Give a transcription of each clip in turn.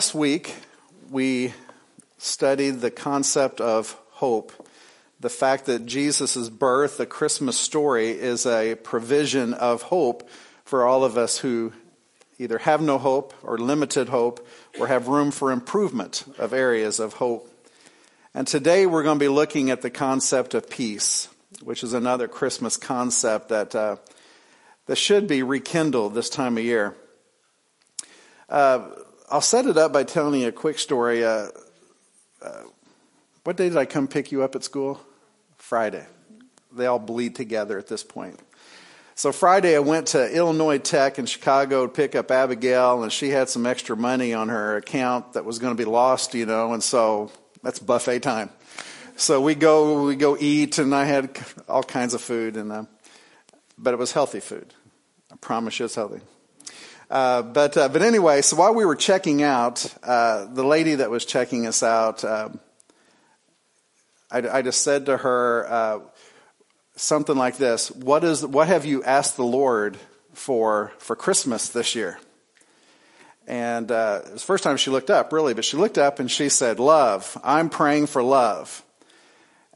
Last week, we studied the concept of hope, the fact that Jesus' birth, the Christmas story, is a provision of hope for all of us who either have no hope or limited hope or have room for improvement of areas of hope. And today we're going to be looking at the concept of peace, which is another Christmas concept that should be rekindled this time of year. I'll set it up by telling you a quick story. What day did I come pick you up at school? Friday. They all bleed together at this point. So Friday I went to Illinois Tech in Chicago to pick up Abigail, and she had some extra money on her account that was going to be lost, and so that's buffet time. So we go eat, and I had all kinds of food, and but it was healthy food. I promise you it's healthy. But anyway, so while we were checking out, the lady that was checking us out, I just said to her something like this: "What have you asked the Lord for Christmas this year?" And it was the first time she looked up, really. But she looked up and she said, "Love. I'm praying for love."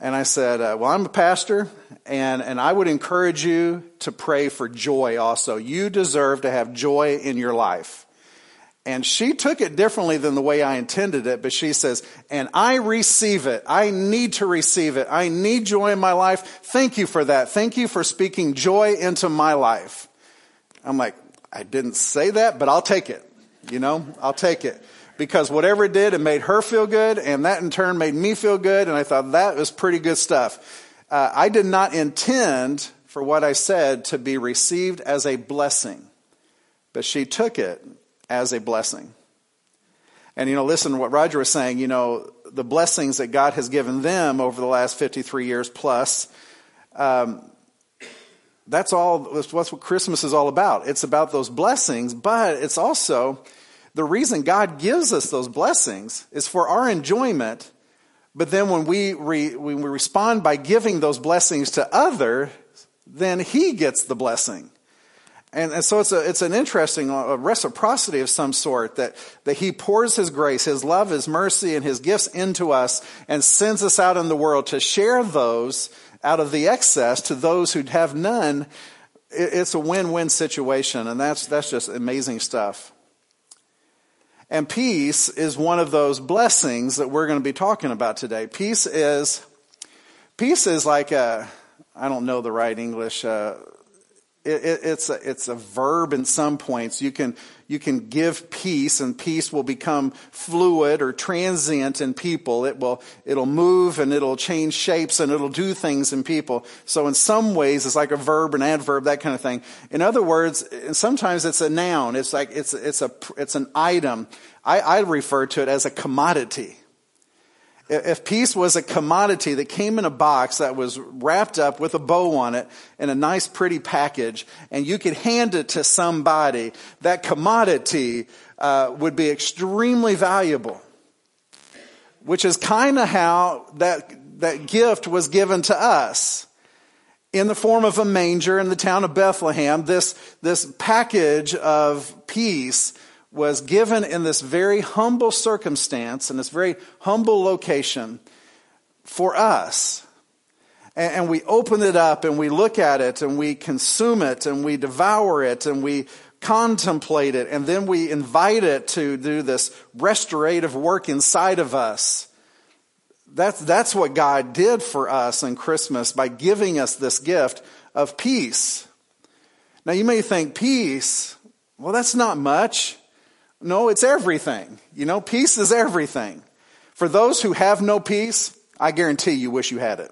And I said, well, I'm a pastor, and I would encourage you to pray for joy also. You deserve to have joy in your life. And she took it differently than the way I intended it, but she says, and I receive it. I need to receive it. I need joy in my life. Thank you for that. Thank you for speaking joy into my life. I'm like, I didn't say that, but I'll take it. I'll take it. Because whatever it did, it made her feel good, and that in turn made me feel good, and I thought that was pretty good stuff. I did not intend for what I said to be received as a blessing, but she took it as a blessing. And, listen to what Roger was saying, the blessings that God has given them over the last 53 years plus, that's what Christmas is all about. It's about those blessings, but it's also... the reason God gives us those blessings is for our enjoyment, but then when we respond by giving those blessings to others, then He gets the blessing. And so it's an interesting reciprocity of some sort that He pours His grace, His love, His mercy, and His gifts into us and sends us out in the world to share those out of the excess to those who have none. It's a win-win situation, and that's just amazing stuff. And peace is one of those blessings that we're going to be talking about today. Peace is like a, I don't know the right English. It's a verb in some points. You can give peace, and peace will become fluid or transient in people. It'll move, and it'll change shapes, and it'll do things in people. So in some ways, it's like a verb, an adverb, that kind of thing. In other words, and sometimes it's a noun. It's like it's an item. I refer to it as a commodity. If peace was a commodity that came in a box that was wrapped up with a bow on it in a nice pretty package, and you could hand it to somebody, that commodity would be extremely valuable, which is kind of how that gift was given to us. In the form of a manger in the town of Bethlehem, this package of peace was given in this very humble circumstance, in this very humble location for us. And we open it up, and we look at it, and we consume it, and we devour it, and we contemplate it, and then we invite it to do this restorative work inside of us. That's what God did for us in Christmas by giving us this gift of peace. Now you may think, peace, well, that's not much. No, it's everything. Peace is everything. For those who have no peace, I guarantee you wish you had it.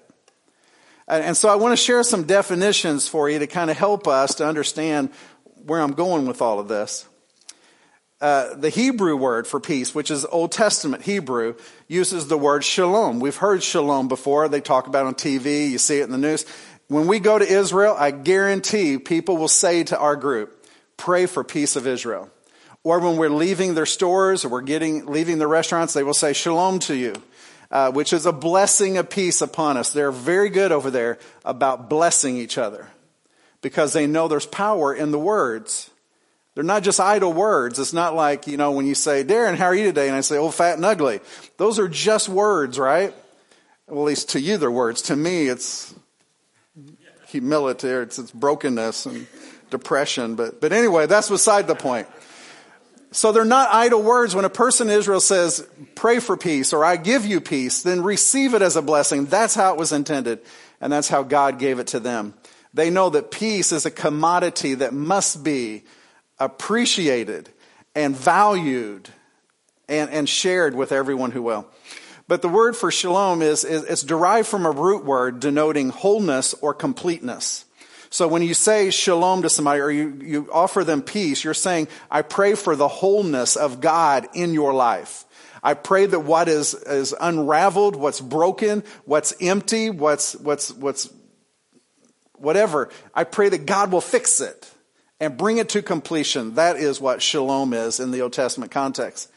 And so I want to share some definitions for you to kind of help us to understand where I'm going with all of this. The Hebrew word for peace, which is Old Testament Hebrew, uses the word shalom. We've heard shalom before. They talk about it on TV. You see it in the news. When we go to Israel, I guarantee people will say to our group, pray for peace of Israel. Or when we're leaving their stores or we're leaving the restaurants, they will say shalom to you, which is a blessing of peace upon us. They're very good over there about blessing each other because they know there's power in the words. They're not just idle words. It's not like, you know, when you say, Darren, how are you today? And I say, oh, fat and ugly. Those are just words, right? Well, at least to you they're words. To me, it's humility, or it's brokenness and depression. But anyway, that's beside the point. So they're not idle words. When a person in Israel says, pray for peace, or I give you peace, then receive it as a blessing. That's how it was intended. And that's how God gave it to them. They know that peace is a commodity that must be appreciated and valued and shared with everyone who will. But the word for shalom is it's derived from a root word denoting wholeness or completeness. So when you say shalom to somebody, or you offer them peace, you're saying, I pray for the wholeness of God in your life. I pray that what is unraveled, what's broken, what's empty, what's whatever, I pray that God will fix it and bring it to completion. That is what shalom is in the Old Testament context.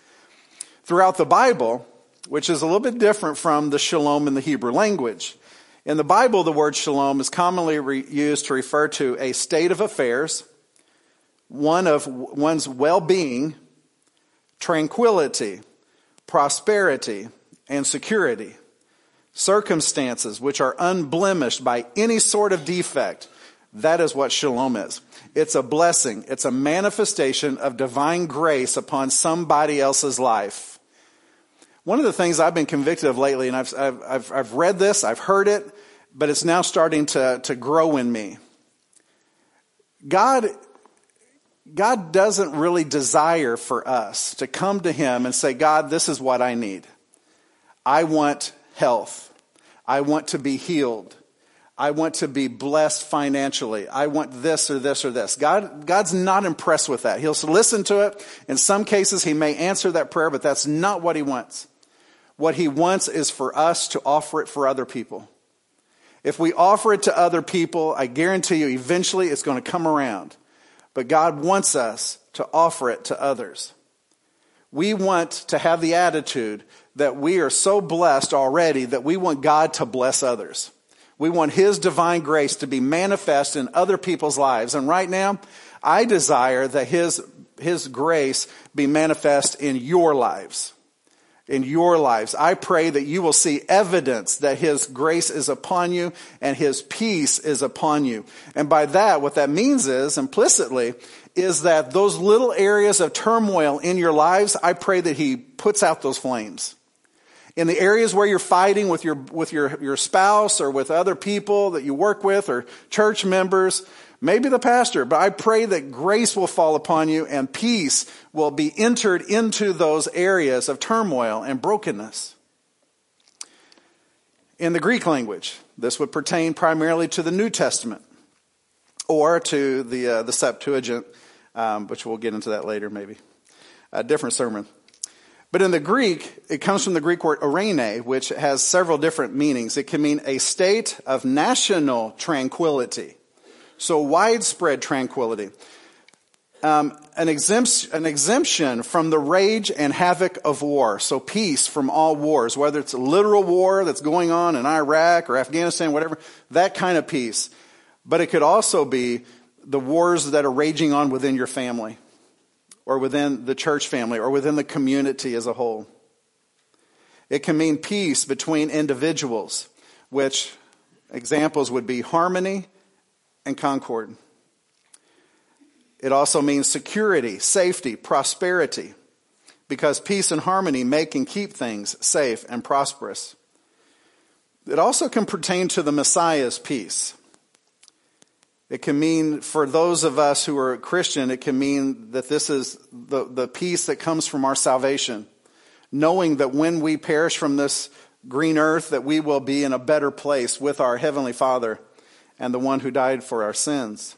Throughout the Bible, which is a little bit different from the shalom in the Hebrew language, in the Bible, the word shalom is commonly used to refer to a state of affairs, one of one's well-being, tranquility, prosperity, and security, circumstances which are unblemished by any sort of defect. That is what shalom is. It's a blessing. It's a manifestation of divine grace upon somebody else's life. One of the things I've been convicted of lately, and I've read this, I've heard it, but it's now starting to grow in me. God doesn't really desire for us to come to him and say, God, this is what I need. I want health. I want to be healed. I want to be blessed financially. I want this or this or this. God's not impressed with that. He'll listen to it. In some cases, he may answer that prayer, but that's not what he wants. What he wants is for us to offer it for other people. If we offer it to other people, I guarantee you eventually it's going to come around. But God wants us to offer it to others. We want to have the attitude that we are so blessed already that we want God to bless others. We want his divine grace to be manifest in other people's lives. And right now, I desire that his grace be manifest in your lives. In your lives. I pray that you will see evidence that his grace is upon you and his peace is upon you. And by that, what that means is, implicitly, is that those little areas of turmoil in your lives, I pray that he puts out those flames. In the areas where you're fighting with your spouse or with other people that you work with or church members, maybe the pastor, but I pray that grace will fall upon you and peace will be entered into those areas of turmoil and brokenness. In the Greek language, this would pertain primarily to the New Testament or to the Septuagint, which we'll get into that later maybe. A different sermon. But in the Greek, it comes from the Greek word eirene, which has several different meanings. It can mean a state of national tranquility, so widespread tranquility, an exemption from the rage and havoc of war, so peace from all wars, whether it's a literal war that's going on in Iraq or Afghanistan, whatever, that kind of peace. But it could also be the wars that are raging on within your family, or within the church family, or within the community as a whole. It can mean peace between individuals, which examples would be harmony and concord. It also means security, safety, prosperity, because peace and harmony make and keep things safe and prosperous. It also can pertain to the Messiah's peace. It can mean, for those of us who are Christian, it can mean that this is the peace that comes from our salvation. Knowing that when we perish from this green earth, that we will be in a better place with our Heavenly Father and the one who died for our sins.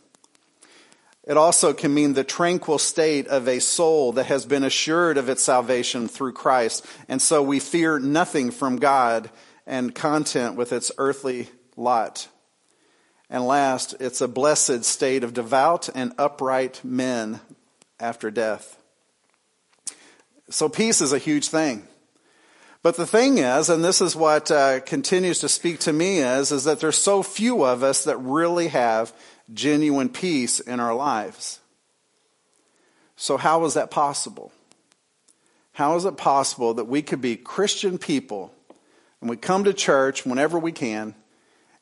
It also can mean the tranquil state of a soul that has been assured of its salvation through Christ. And so we fear nothing from God and content with its earthly lot. And last, it's a blessed state of devout and upright men after death. So peace is a huge thing. But the thing is, and this is what continues to speak to me, is that there's so few of us that really have genuine peace in our lives. So how is that possible? How is it possible that we could be Christian people and we come to church whenever we can,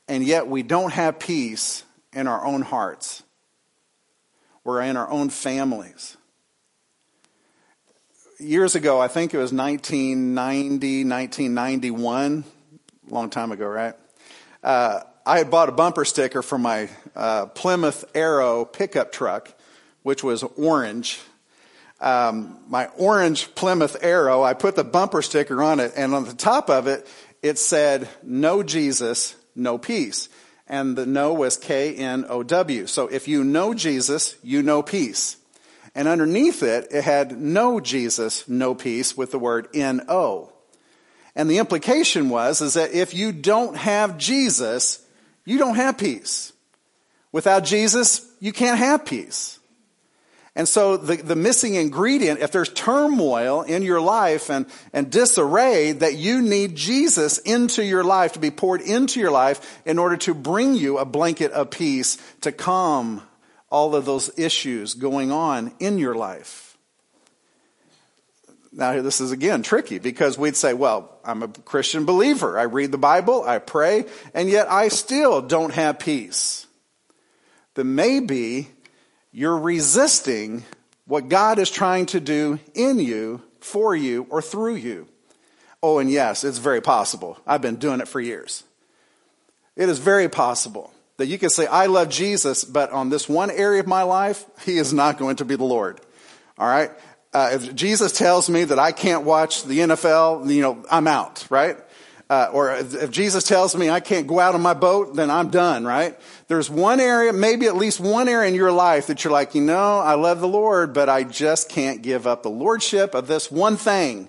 and yet we don't have peace in our own hearts? We're in our own families. Years ago, I think it was 1990, 1991, long time ago, right? I had bought a bumper sticker for my Plymouth Arrow pickup truck, which was orange. My orange Plymouth Arrow, I put the bumper sticker on it, and on the top of it, it said, "No Jesus, no peace." And the "no" was K-N-O-W. So if you know Jesus, you know peace. And underneath it, it had "no Jesus, no peace" with the word N-O. And the implication was is that if you don't have Jesus, you don't have peace. Without Jesus, you can't have peace. And so the missing ingredient, if there's turmoil in your life and disarray, that you need Jesus into your life, to be poured into your life in order to bring you a blanket of peace to calm all of those issues going on in your life. Now, this is, again, tricky, because we'd say, well, I'm a Christian believer. I read the Bible, I pray, and yet I still don't have peace. Then maybe you're resisting what God is trying to do in you, for you, or through you. Oh, and yes, it's very possible. I've been doing it for years. It is very possible that you can say, I love Jesus, but on this one area of my life, he is not going to be the Lord. All right? If Jesus tells me that I can't watch the NFL, I'm out, right? Or if Jesus tells me I can't go out on my boat, then I'm done, right? There's one area, maybe at least one area in your life that you're like, I love the Lord, but I just can't give up the lordship of this one thing.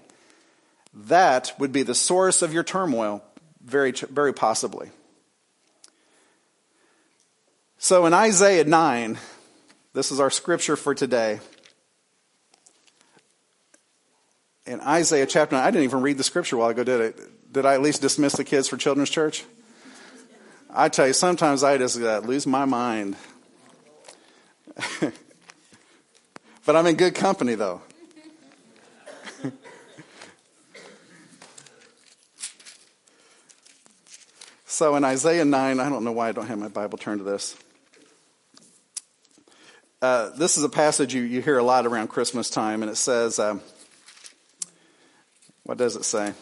That would be the source of your turmoil, very, very possibly. So in Isaiah 9, this is our scripture for today. In Isaiah chapter 9, I didn't even read the scripture while ago, did it? Did I at least dismiss the kids for children's church? I tell you, sometimes I just lose my mind. But I'm in good company, though. So in Isaiah 9, I don't know why I don't have my Bible turned to this. This is a passage you hear a lot around Christmas time, and it says... what does it say?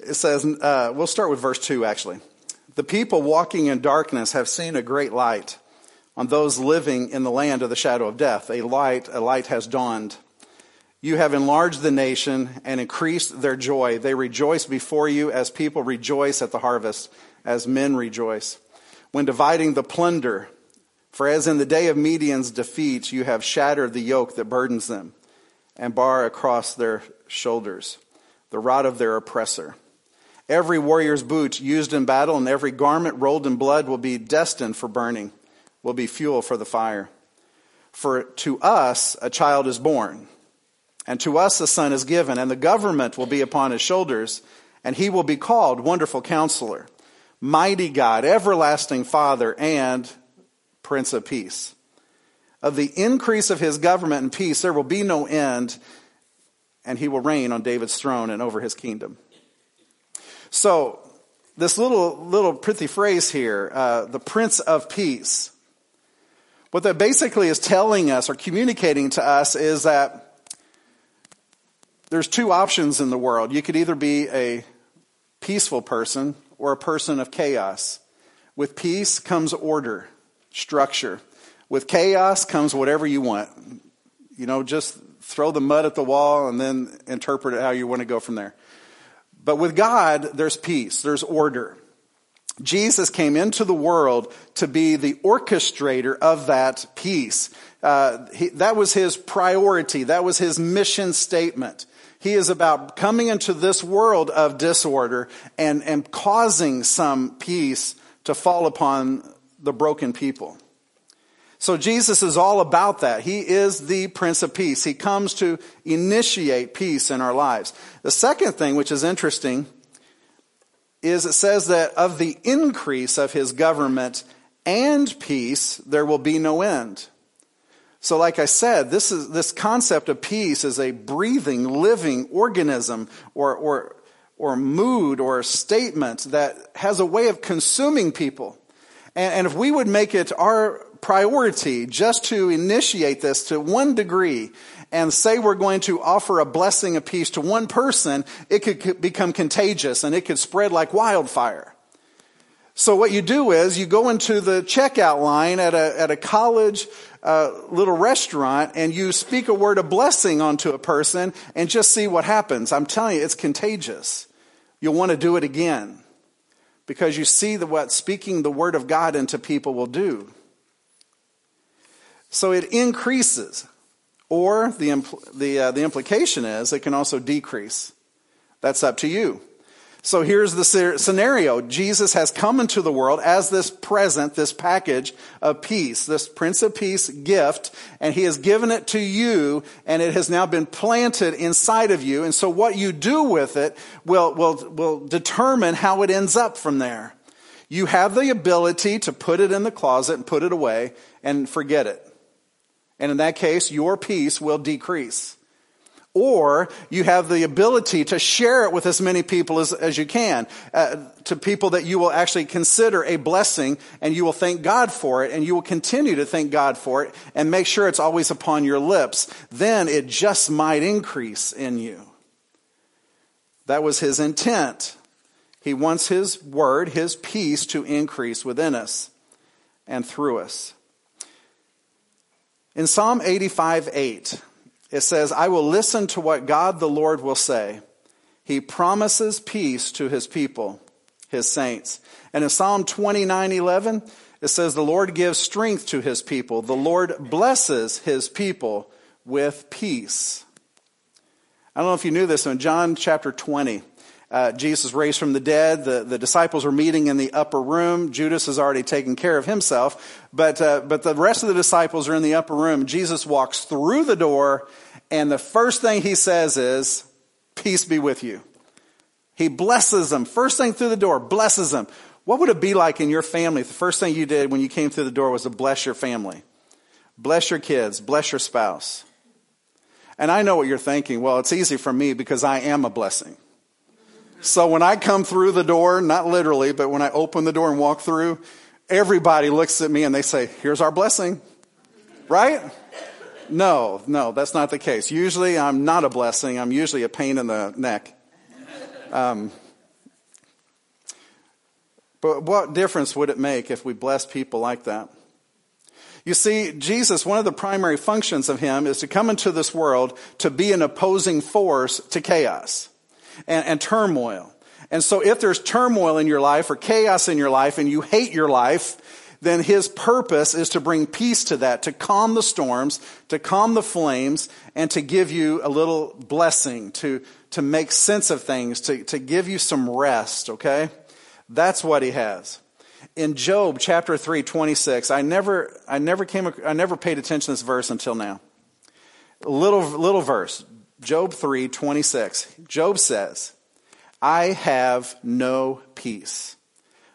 It says, we'll start with verse 2, actually. The people walking in darkness have seen a great light. On those living in the land of the shadow of death, a light has dawned. You have enlarged the nation and increased their joy. They rejoice before you as people rejoice at the harvest, as men rejoice when dividing the plunder. For as in the day of Midian's defeat, you have shattered the yoke that burdens them and bar across their shoulders, the rod of their oppressor. Every warrior's boot used in battle and every garment rolled in blood will be destined for burning, will be fuel for the fire. For to us a child is born, and to us a son is given, and the government will be upon his shoulders, and he will be called Wonderful Counselor, Mighty God, Everlasting Father, and Prince of Peace. Of the increase of his government and peace there will be no end, and he will reign on David's throne and over his kingdom. So this little pithy phrase here, the Prince of Peace. What that basically is telling us or communicating to us is that there's two options in the world. You could either be a peaceful person or a person of chaos. With peace comes order, structure. With chaos comes whatever you want. Just... throw the mud at the wall and then interpret it how you want to go from there. But with God, there's peace, there's order. Jesus came into the world to be the orchestrator of that peace. That was his priority. That was his mission statement. He is about coming into this world of disorder and causing some peace to fall upon the broken people. So Jesus is all about that. He is the Prince of Peace. He comes to initiate peace in our lives. The second thing, which is interesting, is it says that of the increase of his government and peace, there will be no end. So like I said, this concept of peace is a breathing, living organism or mood or statement that has a way of consuming people. And if we would make it our priority just to initiate this to one degree and say we're going to offer a blessing of peace to one person, it could become contagious and it could spread like wildfire. So what you do is you go into the checkout line at a college little restaurant and you speak a word of blessing onto a person and just see what happens. I'm telling you, it's contagious. You'll want to do it again because you see what speaking the word of God into people will do. So it increases, or the implication is it can also decrease. That's up to you. So here's the scenario. Jesus has come into the world as this present, this package of peace, this Prince of Peace gift, and he has given it to you, and it has now been planted inside of you. And so what you do with it will determine how it ends up from there. You have the ability to put it in the closet and put it away and forget it. And in that case, your peace will decrease. Or you have the ability to share it with as many people as you can, to people that you will actually consider a blessing, and you will thank God for it, and you will continue to thank God for it, and make sure it's always upon your lips. Then it just might increase in you. That was his intent. He wants his word, his peace, to increase within us and through us. In Psalm 85:8, it says, "I will listen to what God the Lord will say. He promises peace to his people, his saints." And in Psalm 29:11, it says, "The Lord gives strength to his people. The Lord blesses his people with peace." I don't know if you knew this, in John chapter 20, Jesus raised from the dead. The disciples were meeting in the upper room. Judas has already taken care of himself. But the rest of the disciples are in the upper room. Jesus walks through the door, and the first thing he says is, "Peace be with you." He blesses them. First thing through the door, blesses them. What would it be like in your family if the first thing you did when you came through the door was to bless your family? Bless your kids. Bless your spouse. And I know what you're thinking. Well, it's easy for me because I am a blessing. So when I come through the door, not literally, but when I open the door and walk through, everybody looks at me and they say, "Here's our blessing," right? No, that's not the case. Usually I'm not a blessing. I'm usually a pain in the neck. But what difference would it make if we bless people like that? You see, Jesus, one of the primary functions of him is to come into this world to be an opposing force to chaos and turmoil. And so if there's turmoil in your life or chaos in your life and you hate your life, then his purpose is to bring peace to that, to calm the storms, to calm the flames, and to give you a little blessing, to make sense of things, to give you some rest, okay? That's what he has. In Job chapter 3:26, I never paid attention to this verse until now. Little verse. Job 3:26. Job says, "I have no peace,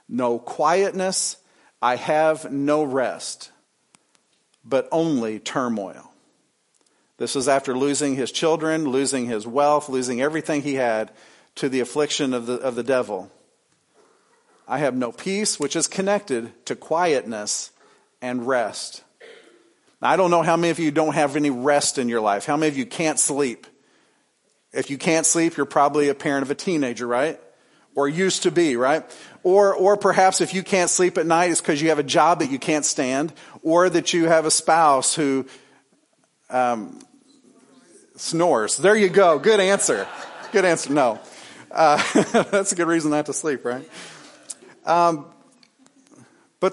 no quietness. I have no rest, but only turmoil." This was after losing his children, losing his wealth, losing everything he had to the affliction of the devil. "I have no peace," which is connected to quietness and rest. Now, I don't know how many of you don't have any rest in your life. How many of you can't sleep? If you can't sleep, you're probably a parent of a teenager, right? Or used to be, right? Or perhaps if you can't sleep at night, it's because you have a job that you can't stand, or that you have a spouse who snores. There you go. Good answer. Good answer. No. That's a good reason not to sleep, right? But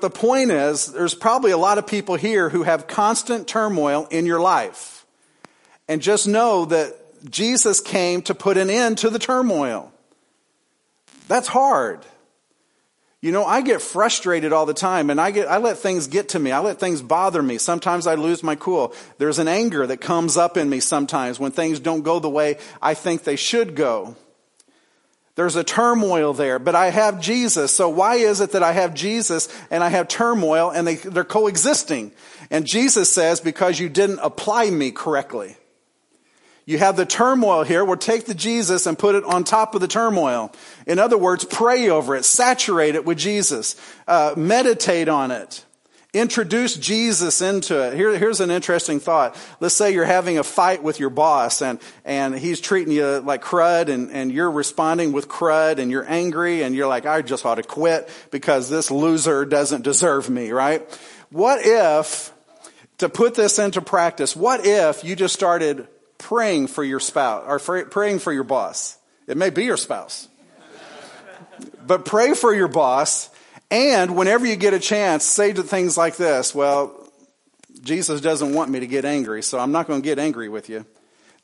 the point is, there's probably a lot of people here who have constant turmoil in your life. And just know that Jesus came to put an end to the turmoil. That's hard. You know, I get frustrated all the time, and I let things get to me. I let things bother me. Sometimes I lose my cool. There's an anger that comes up in me sometimes when things don't go the way I think they should go. There's a turmoil there, but I have Jesus. So why is it that I have Jesus and I have turmoil and they're coexisting? And Jesus says, because you didn't apply me correctly. You have the turmoil here. Well, take the Jesus and put it on top of the turmoil. In other words, pray over it. Saturate it with Jesus. Meditate on it. Introduce Jesus into it. Here's an interesting thought. Let's say you're having a fight with your boss and he's treating you like crud and you're responding with crud and you're angry and you're like, I just ought to quit because this loser doesn't deserve me, right? What if, to put this into practice, what if you just started praying for your spouse or praying for your boss? It may be your spouse, but pray for your boss. And whenever you get a chance, say to things like this, well, Jesus doesn't want me to get angry, so I'm not going to get angry with you.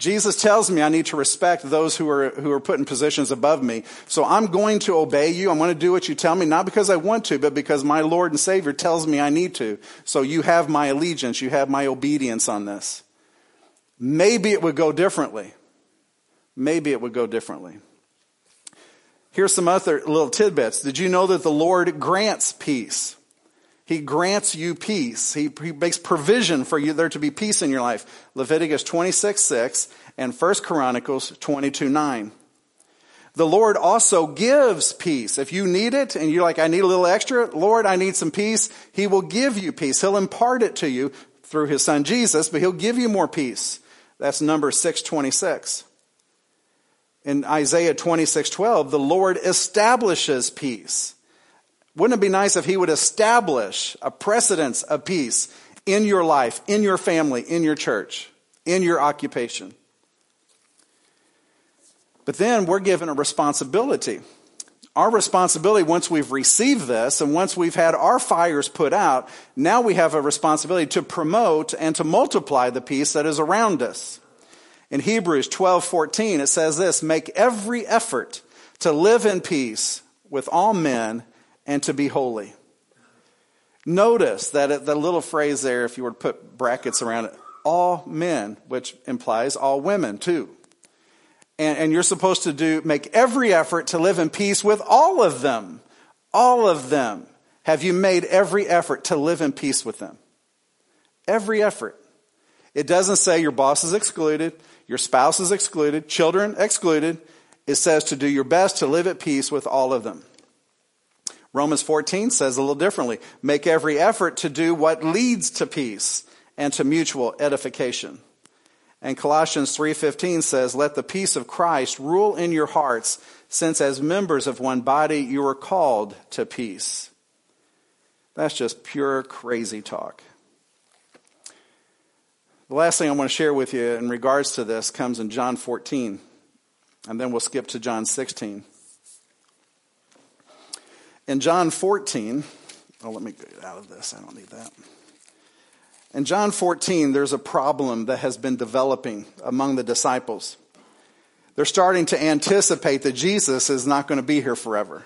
Jesus tells me I need to respect those who are put in positions above me. So I'm going to obey you. I'm going to do what you tell me, not because I want to, but because my Lord and Savior tells me I need to. So you have my allegiance. You have my obedience on this. Maybe it would go differently. Maybe it would go differently. Here's some other little tidbits. Did you know that the Lord grants peace? He grants you peace. He makes provision for you there to be peace in your life. Leviticus 26:6 and 1 Chronicles 22:9. The Lord also gives peace. If you need it and you're like, I need a little extra, Lord, I need some peace. He will give you peace. He'll impart it to you through his son Jesus, but he'll give you more peace. That's Numbers 6:26. In Isaiah 26:12, the Lord establishes peace. Wouldn't it be nice if he would establish a precedence of peace in your life, in your family, in your church, in your occupation? But then we're given a responsibility. Our responsibility, once we've received this and once we've had our fires put out, now we have a responsibility to promote and to multiply the peace that is around us. In Hebrews 12:14, it says this, make every effort to live in peace with all men and to be holy. Notice that the little phrase there, if you were to put brackets around it, all men, which implies all women too. And you're supposed to make every effort to live in peace with all of them. All of them. Have you made every effort to live in peace with them? Every effort. It doesn't say your boss is excluded, your spouse is excluded, children excluded. It says to do your best to live at peace with all of them. Romans 14 says a little differently. Make every effort to do what leads to peace and to mutual edification. And Colossians 3:15 says, let the peace of Christ rule in your hearts, since as members of one body you are called to peace. That's just pure crazy talk. The last thing I want to share with you in regards to this comes in John 14, and then we'll skip to John 16. In John 14, oh, let me get out of this. I don't need that. In John 14, there's a problem that has been developing among the disciples. They're starting to anticipate that Jesus is not going to be here forever.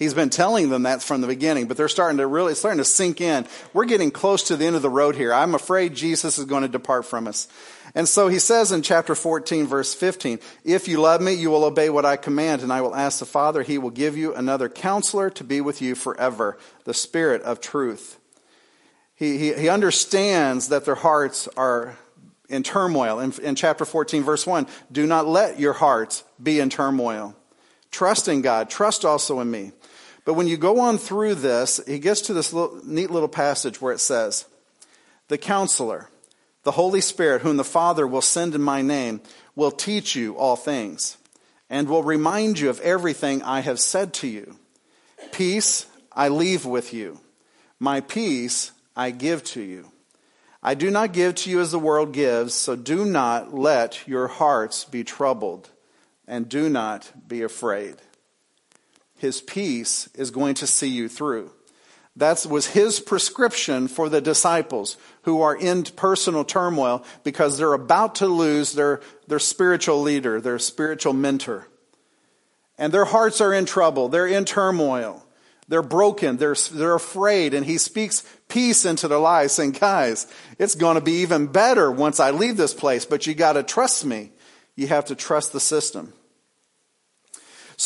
He's been telling them that from the beginning, but they're starting to sink in. We're getting close to the end of the road here. I'm afraid Jesus is going to depart from us. And so he says in chapter 14, verse 15, if you love me, you will obey what I command, and I will ask the Father. He will give you another counselor to be with you forever, the Spirit of truth. He understands that their hearts are in turmoil. In chapter 14, verse 1, do not let your hearts be in turmoil. Trust in God. Trust also in me. But when you go on through this, he gets to this neat little passage where it says, the counselor, the Holy Spirit, whom the Father will send in my name, will teach you all things and will remind you of everything I have said to you. Peace I leave with you. My peace I give to you. I do not give to you as the world gives, so do not let your hearts be troubled and do not be afraid. His peace is going to see you through. That was his prescription for the disciples who are in personal turmoil because they're about to lose their spiritual leader, their spiritual mentor. And their hearts are in trouble. They're in turmoil. They're broken. They're afraid. And he speaks peace into their lives saying, guys, it's going to be even better once I leave this place, but you got to trust me. You have to trust the system.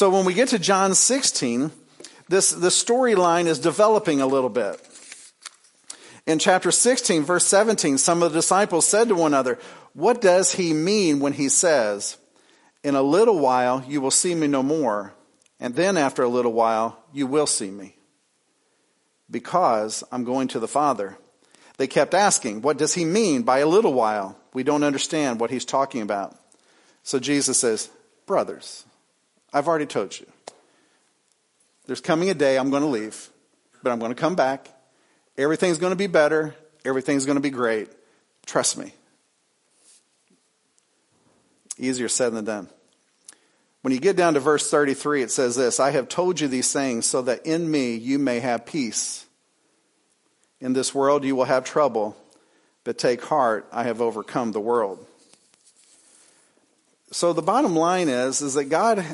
So when we get to John 16, the storyline is developing a little bit. In chapter 16, verse 17, some of the disciples said to one another, "What does he mean when he says, 'In a little while you will see me no more, and then after a little while you will see me'? Because I'm going to the Father." They kept asking, "What does he mean by a little while? We don't understand what he's talking about." So Jesus says, "Brothers, I've already told you. There's coming a day I'm going to leave, but I'm going to come back. Everything's going to be better. Everything's going to be great. Trust me." Easier said than done. When you get down to verse 33, it says this, "I have told you these things so that in me you may have peace. In this world you will have trouble, but take heart, I have overcome the world." So the bottom line is that God,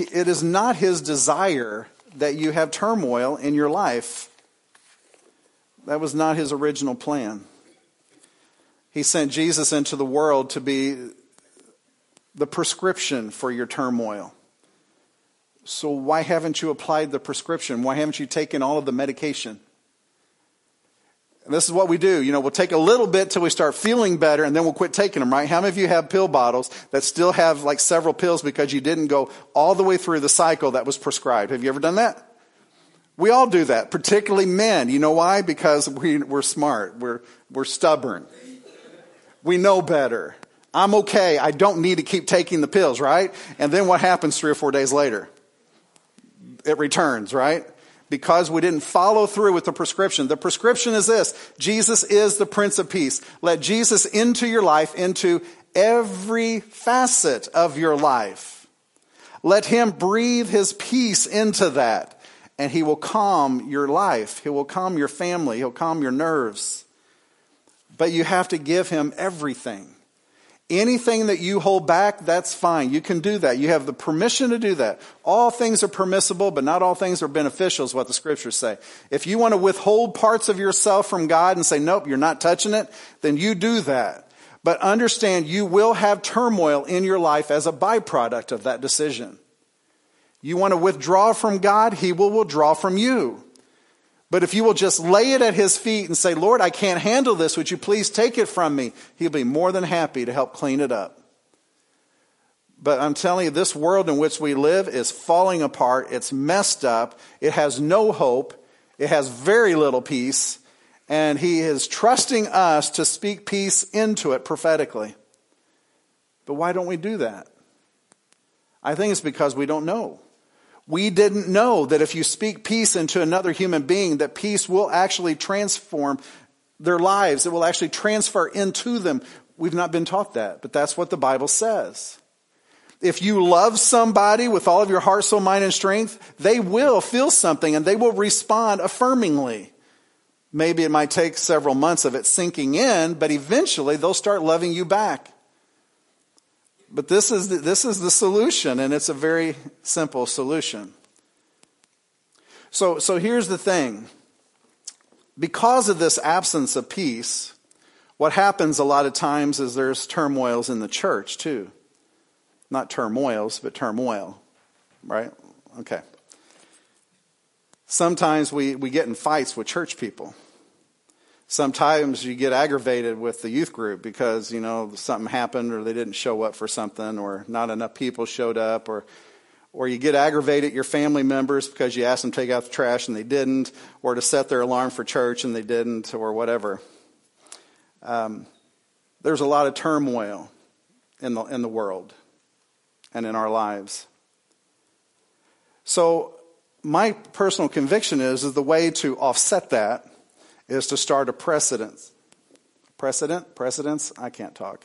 it is not his desire that you have turmoil in your life. That was not his original plan. He sent Jesus into the world to be the prescription for your turmoil. So why haven't you applied the prescription? Why haven't you taken all of the medication? And this is what we do. You know, we'll take a little bit till we start feeling better, and then we'll quit taking them, right? How many of you have pill bottles that still have like several pills because you didn't go all the way through the cycle that was prescribed? Have you ever done that? We all do that, particularly men. You know why? Because we're smart. We're stubborn. We know better. I'm okay. I don't need to keep taking the pills, right? And then what happens 3 or 4 days later? It returns, right? Because we didn't follow through with the prescription. The prescription is this: Jesus is the Prince of Peace. Let Jesus into your life, into every facet of your life. Let him breathe his peace into that, and he will calm your life. He will calm your family. He'll calm your nerves. But you have to give him everything. Anything that you hold back, that's fine. You can do that. You have the permission to do that. All things are permissible, but not all things are beneficial is what the scriptures say. If you want to withhold parts of yourself from God and say, nope, you're not touching it, then you do that. But understand, you will have turmoil in your life as a byproduct of that decision. You want to withdraw from God, he will withdraw from you. But if you will just lay it at his feet and say, Lord, I can't handle this. Would you please take it from me? He'll be more than happy to help clean it up. But I'm telling you, this world in which we live is falling apart. It's messed up. It has no hope. It has very little peace. And he is trusting us to speak peace into it prophetically. But why don't we do that? I think it's because we don't know. We didn't know that if you speak peace into another human being, that peace will actually transform their lives. It will actually transfer into them. We've not been taught that, but that's what the Bible says. If you love somebody with all of your heart, soul, mind, and strength, they will feel something and they will respond affirmingly. Maybe it might take several months of it sinking in, but eventually they'll start loving you back. But this is the solution, and it's a very simple solution. So here's the thing. Because of this absence of peace, what happens a lot of times is there's turmoils in the church too. Not turmoils, but turmoil, right? Okay. Sometimes we get in fights with church people. Sometimes you get aggravated with the youth group because, you know, something happened or they didn't show up for something or not enough people showed up, or you get aggravated at your family members because you asked them to take out the trash and they didn't, or to set their alarm for church and they didn't, or whatever. There's a lot of turmoil in the world and in our lives. So my personal conviction is the way to offset that is to start a precedent. Precedence? I can't talk.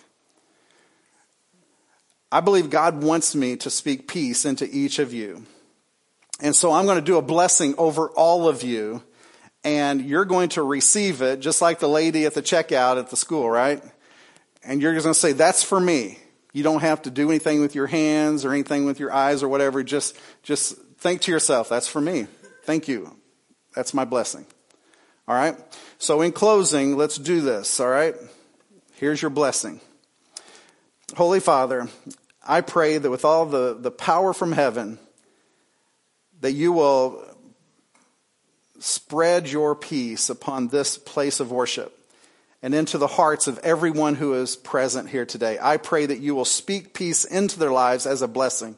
I believe God wants me to speak peace into each of you. And so I'm going to do a blessing over all of you, and you're going to receive it just like the lady at the checkout at the school, right? And you're just going to say, that's for me. You don't have to do anything with your hands or anything with your eyes or whatever. Just think to yourself, that's for me. Thank you. That's my blessing. All right, so in closing, let's do this, all right? Here's your blessing. Holy Father, I pray that with all the power from heaven, that you will spread your peace upon this place of worship and into the hearts of everyone who is present here today. I pray that you will speak peace into their lives as a blessing.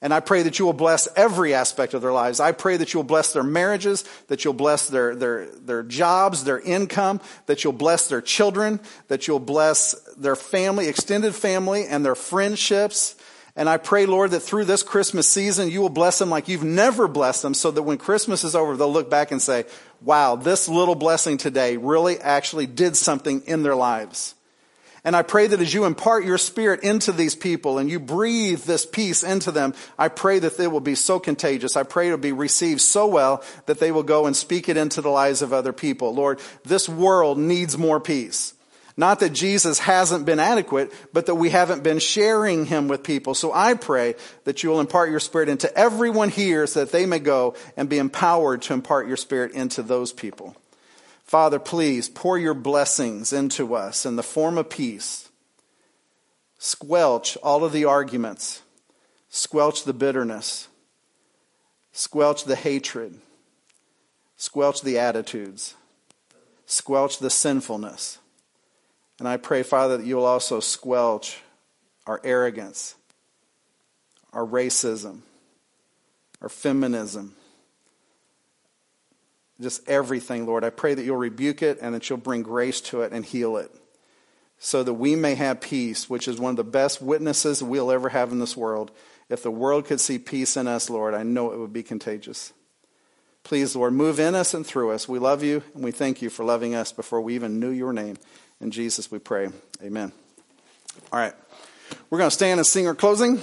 And I pray that you will bless every aspect of their lives. I pray that you'll bless their marriages, that you'll bless their jobs, their income, that you'll bless their children, that you'll bless their family, extended family, and their friendships. And I pray, Lord, that through this Christmas season, you will bless them like you've never blessed them, so that when Christmas is over, they'll look back and say, wow, this little blessing today really actually did something in their lives. And I pray that as you impart your spirit into these people and you breathe this peace into them, I pray that it will be so contagious. I pray it will be received so well that they will go and speak it into the lives of other people. Lord, this world needs more peace. Not that Jesus hasn't been adequate, but that we haven't been sharing him with people. So I pray that you will impart your spirit into everyone here so that they may go and be empowered to impart your spirit into those people. Father, please pour your blessings into us in the form of peace. Squelch all of the arguments. Squelch the bitterness. Squelch the hatred. Squelch the attitudes. Squelch the sinfulness. And I pray, Father, that you will also squelch our arrogance, our racism, our feminism. Just everything, Lord. I pray that you'll rebuke it and that you'll bring grace to it and heal it so that we may have peace, which is one of the best witnesses we'll ever have in this world. If the world could see peace in us, Lord, I know it would be contagious. Please, Lord, move in us and through us. We love you and we thank you for loving us before we even knew your name. In Jesus we pray. Amen. All right. We're going to stand and sing our closing.